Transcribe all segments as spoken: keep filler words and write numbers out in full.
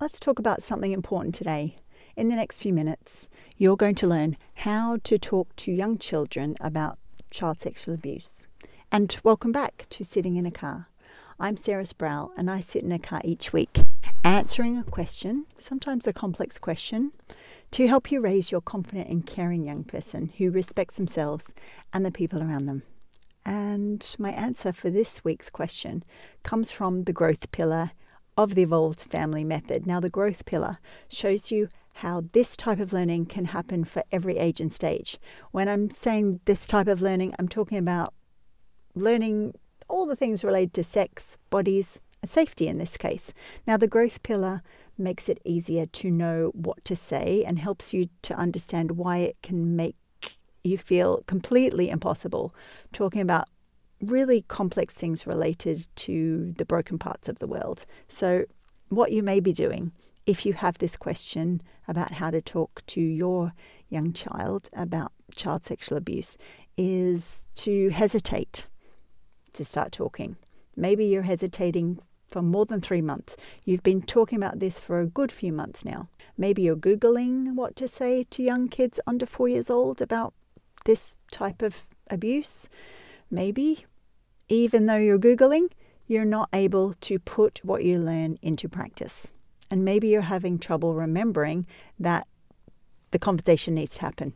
let's talk about something important today. In the next few minutes, you're going to learn how to talk to young children about child sexual abuse. And welcome back to Sitting in a Car. I'm Sarah Sproul, and I sit in a car each week, answering a question, sometimes a complex question, to help you raise your confident and caring young person who respects themselves and the people around them. And my answer for this week's question comes from the growth pillar of the Evolved Family Method. Now, the growth pillar shows you how this type of learning can happen for every age and stage. When I'm saying this type of learning, I'm talking about learning all the things related to sex, bodies, and safety in this case. Now, the growth pillar makes it easier to know what to say and helps you to understand why it can make you feel completely impossible talking about really complex things related to the broken parts of the world. So what you may be doing if you have this question about how to talk to your young child about child sexual abuse is to hesitate to start talking. Maybe you're hesitating for more than three months. You've been talking about this for a good few months now. Maybe you're Googling what to say to young kids under four years old about this type of abuse. Maybe, even though you're Googling, you're not able to put what you learn into practice. And maybe you're having trouble remembering that the conversation needs to happen.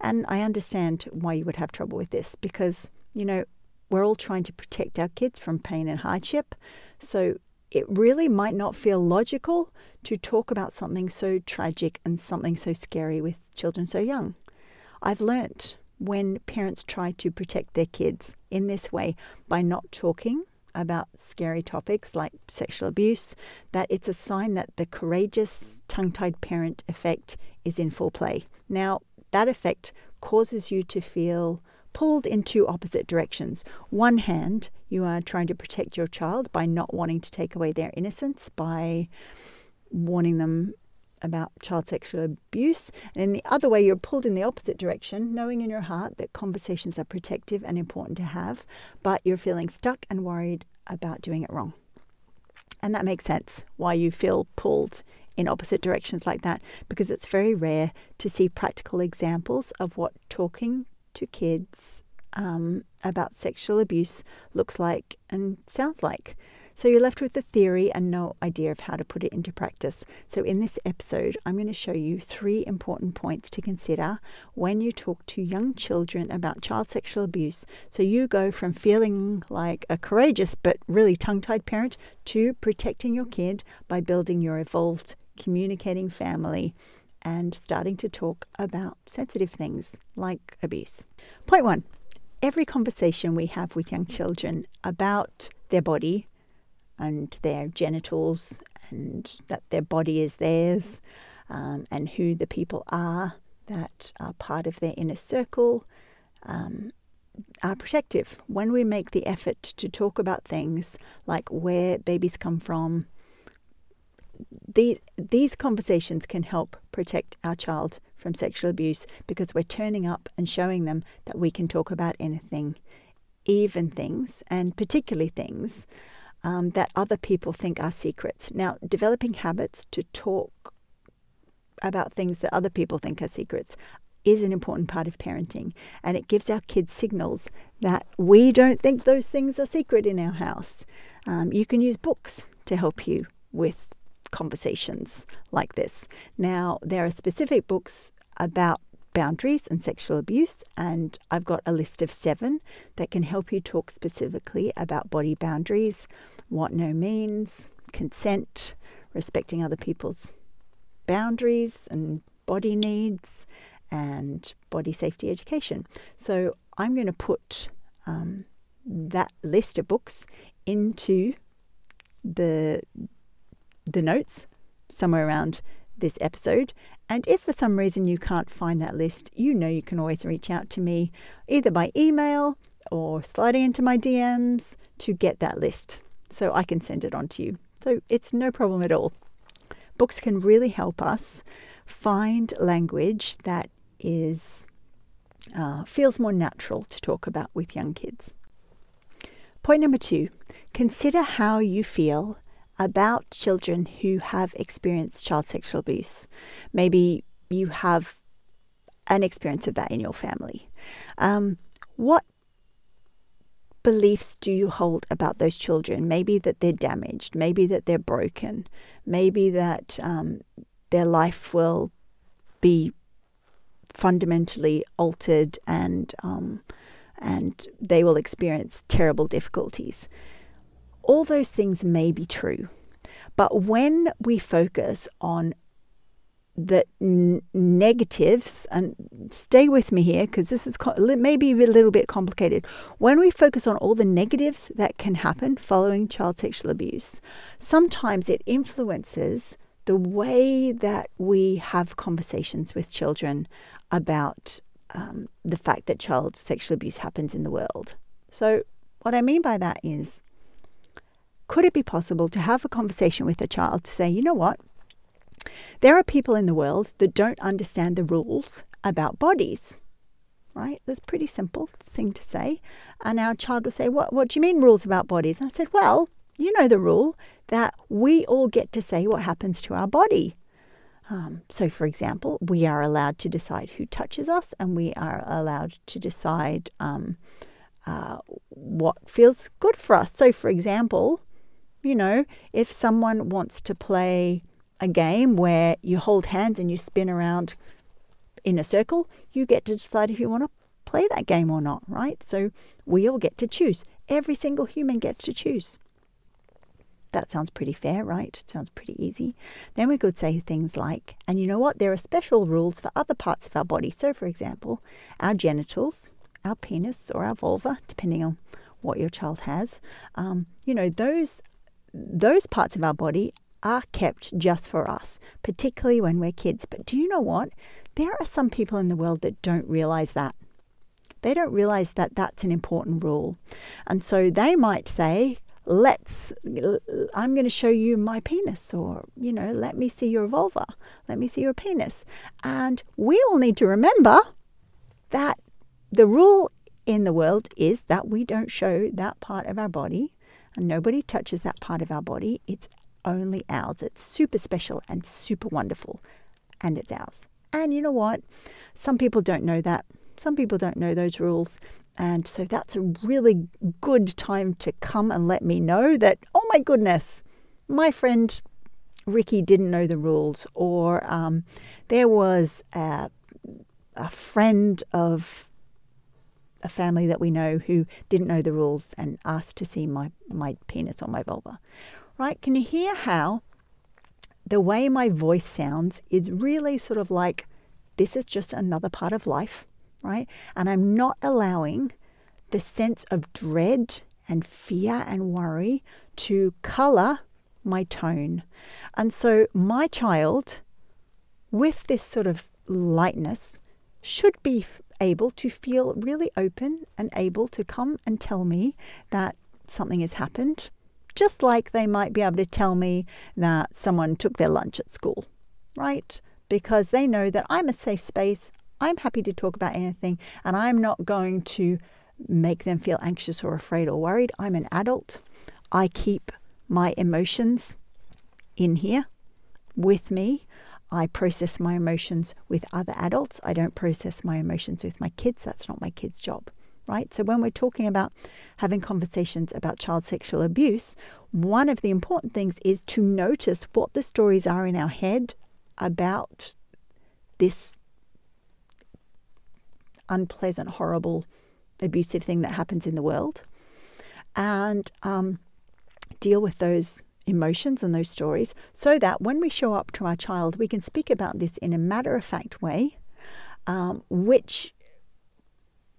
And I understand why you would have trouble with this because, you know, we're all trying to protect our kids from pain and hardship. So it really might not feel logical to talk about something so tragic and something so scary with children so young. I've learnt when parents try to protect their kids in this way by not talking about scary topics like sexual abuse, that it's a sign that the courageous tongue-tied parent effect is in full play. Now, that effect causes you to feel pulled in two opposite directions. One hand, you are trying to protect your child by not wanting to take away their innocence, by warning them about child sexual abuse. And in the other way, you're pulled in the opposite direction, knowing in your heart that conversations are protective and important to have, but you're feeling stuck and worried about doing it wrong. And that makes sense why you feel pulled in opposite directions like that, because it's very rare to see practical examples of what talking to kids um, about sexual abuse looks like and sounds like. So you're left with the theory and no idea of how to put it into practice. So in this episode, I'm going to show you three important points to consider when you talk to young children about child sexual abuse. So you go from feeling like a courageous but really tongue-tied parent to protecting your kid by building your evolved communicating family and starting to talk about sensitive things like abuse. Point one, every conversation we have with young children about their body and their genitals and that their body is theirs um, and who the people are that are part of their inner circle um, are protective. When we make the effort to talk about things like where babies come from, These, these conversations can help protect our child from sexual abuse because we're turning up and showing them that we can talk about anything, even things, and particularly things um, that other people think are secrets. Now, developing habits to talk about things that other people think are secrets is an important part of parenting, and it gives our kids signals that we don't think those things are secret in our house. Um, you can use books to help you with conversations like this. Now, there are specific books about boundaries and sexual abuse, and I've got a list of seven that can help you talk specifically about body boundaries, what no means, consent, respecting other people's boundaries and body needs, and body safety education. So I'm going to put um, that list of books into the the notes somewhere around this episode. And if for some reason you can't find that list, you know you can always reach out to me either by email or sliding into my D Ms to get that list so I can send it on to you. So it's no problem at all. Books can really help us find language that is uh, feels more natural to talk about with young kids. Point number two, consider how you feel about children who have experienced child sexual abuse. Maybe you have an experience of that in your family. Um, what beliefs do you hold about those children? Maybe that they're damaged, maybe that they're broken, maybe that um, their life will be fundamentally altered and um, and they will experience terrible difficulties. All those things may be true, but when we focus on the n- negatives, and stay with me here because this is co- maybe a little bit complicated. When we focus on all the negatives that can happen following child sexual abuse, sometimes it influences the way that we have conversations with children about um, the fact that child sexual abuse happens in the world. So what I mean by that is, could it be possible to have a conversation with a child to say, you know what, there are people in the world that don't understand the rules about bodies, right? That's a pretty simple thing to say. And our child will say, what, what do you mean rules about bodies? And I said, well, you know the rule that we all get to say what happens to our body. Um, so, for example, we are allowed to decide who touches us, and we are allowed to decide um, uh, what feels good for us. So, for example, you know, if someone wants to play a game where you hold hands and you spin around in a circle, you get to decide if you want to play that game or not, right? So we all get to choose. Every single human gets to choose. That sounds pretty fair, right? Sounds pretty easy. Then we could say things like, and you know what? There are special rules for other parts of our body. So, for example, our genitals, our penis or our vulva, depending on what your child has, um, you know, those those parts of our body are kept just for us, particularly when we're kids. But do you know what? There are some people in the world that don't realize that. They don't realize that that's an important rule. And so they might say, Let's, I'm going to show you my penis, or, you know, let me see your vulva, let me see your penis. And we all need to remember that the rule in the world is that we don't show that part of our body, and nobody touches that part of our body. It's only ours. It's super special and super wonderful, and it's ours. And you know what? Some people don't know that. Some people don't know those rules. And so that's a really good time to come and let me know that, oh my goodness, my friend Ricky didn't know the rules, or um, there was a, a friend of a family that we know who didn't know the rules and asked to see my, my penis or my vulva, right? Can you hear how the way my voice sounds is really sort of like, this is just another part of life, right? And I'm not allowing the sense of dread and fear and worry to color my tone. And so my child, with this sort of lightness, should be able to feel really open and able to come and tell me that something has happened, just like they might be able to tell me that someone took their lunch at school, right? Because they know that I'm a safe space, I'm happy to talk about anything, and I'm not going to make them feel anxious or afraid or worried. I'm an adult. I keep my emotions in here with me. I process my emotions with other adults. I don't process my emotions with my kids. That's not my kids' job, right? So when we're talking about having conversations about child sexual abuse, one of the important things is to notice what the stories are in our head about this unpleasant, horrible, abusive thing that happens in the world, and um, deal with those emotions and those stories so that when we show up to our child, we can speak about this in a matter-of-fact way, um, which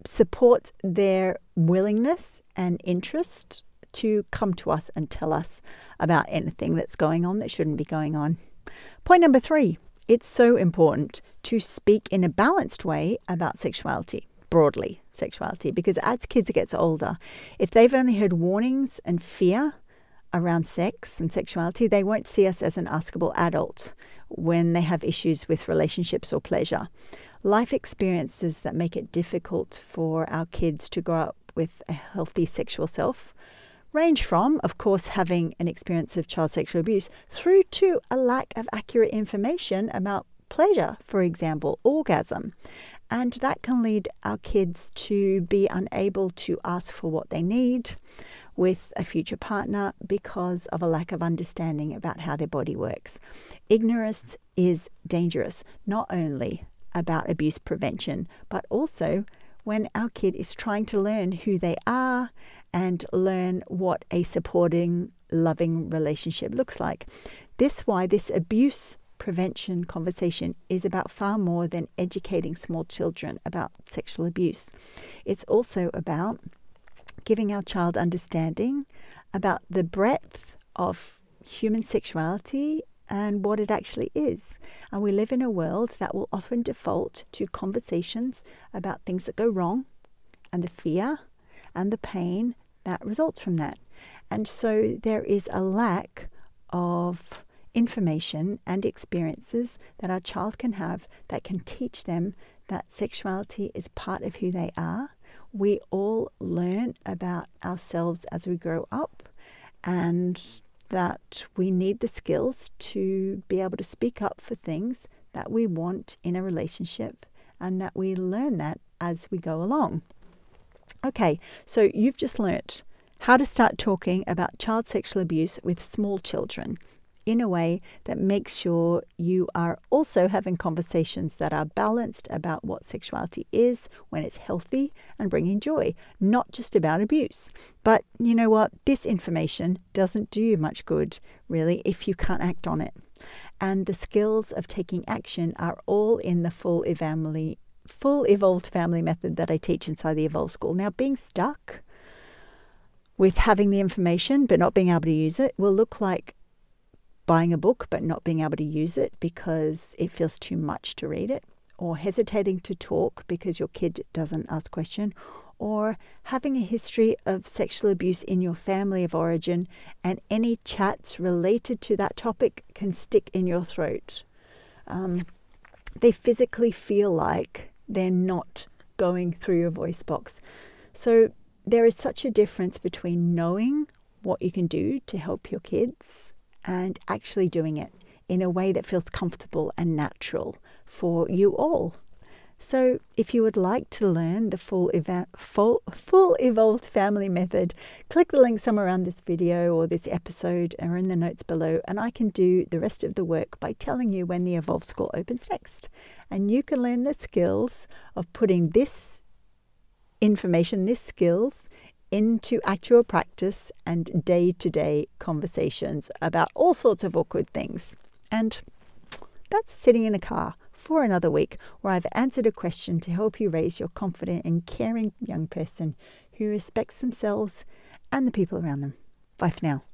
supports their willingness and interest to come to us and tell us about anything that's going on that shouldn't be going on. Point number three. It's so important to speak in a balanced way about sexuality, broadly sexuality, because as kids get older, if they've only heard warnings and fear around sex and sexuality, they won't see us as an askable adult when they have issues with relationships or pleasure. Life experiences that make it difficult for our kids to grow up with a healthy sexual self range from, of course, having an experience of child sexual abuse through to a lack of accurate information about pleasure, for example, orgasm. And that can lead our kids to be unable to ask for what they need with a future partner because of a lack of understanding about how their body works. Ignorance is dangerous, not only about abuse prevention, but also when our kid is trying to learn who they are and learn what a supporting, loving relationship looks like. This is why this abuse prevention conversation is about far more than educating small children about sexual abuse. It's also about giving our child understanding about the breadth of human sexuality and what it actually is. And we live in a world that will often default to conversations about things that go wrong and the fear and the pain that results from that. And so there is a lack of information and experiences that our child can have that can teach them that sexuality is part of who they are. We all learn about ourselves as we grow up, and that we need the skills to be able to speak up for things that we want in a relationship, and that we learn that as we go along. Okay, so you've just learnt how to start talking about child sexual abuse with small children in a way that makes sure you are also having conversations that are balanced about what sexuality is when it's healthy and bringing joy, not just about abuse. But you know what? This information doesn't do you much good, really, if you can't act on it. And the skills of taking action are all in the full family, full evolved family method that I teach inside the Evolve School. Now, being stuck with having the information but not being able to use it will look like buying a book but not being able to use it because it feels too much to read it, or hesitating to talk because your kid doesn't ask question, or having a history of sexual abuse in your family of origin and any chats related to that topic can stick in your throat. Um, they physically feel like they're not going through your voice box. So there is such a difference between knowing what you can do to help your kids and actually doing it in a way that feels comfortable and natural for you all. So if you would like to learn the full, eva- full, full Evolved Family Method, click the link somewhere around this video or this episode or in the notes below, and I can do the rest of the work by telling you when the Evolve School opens next. And you can learn the skills of putting this information, this skills, into actual practice and day-to-day conversations about all sorts of awkward things. And that's sitting in a car for another week, where I've answered a question to help you raise your confident and caring young person who respects themselves and the people around them. Bye for now.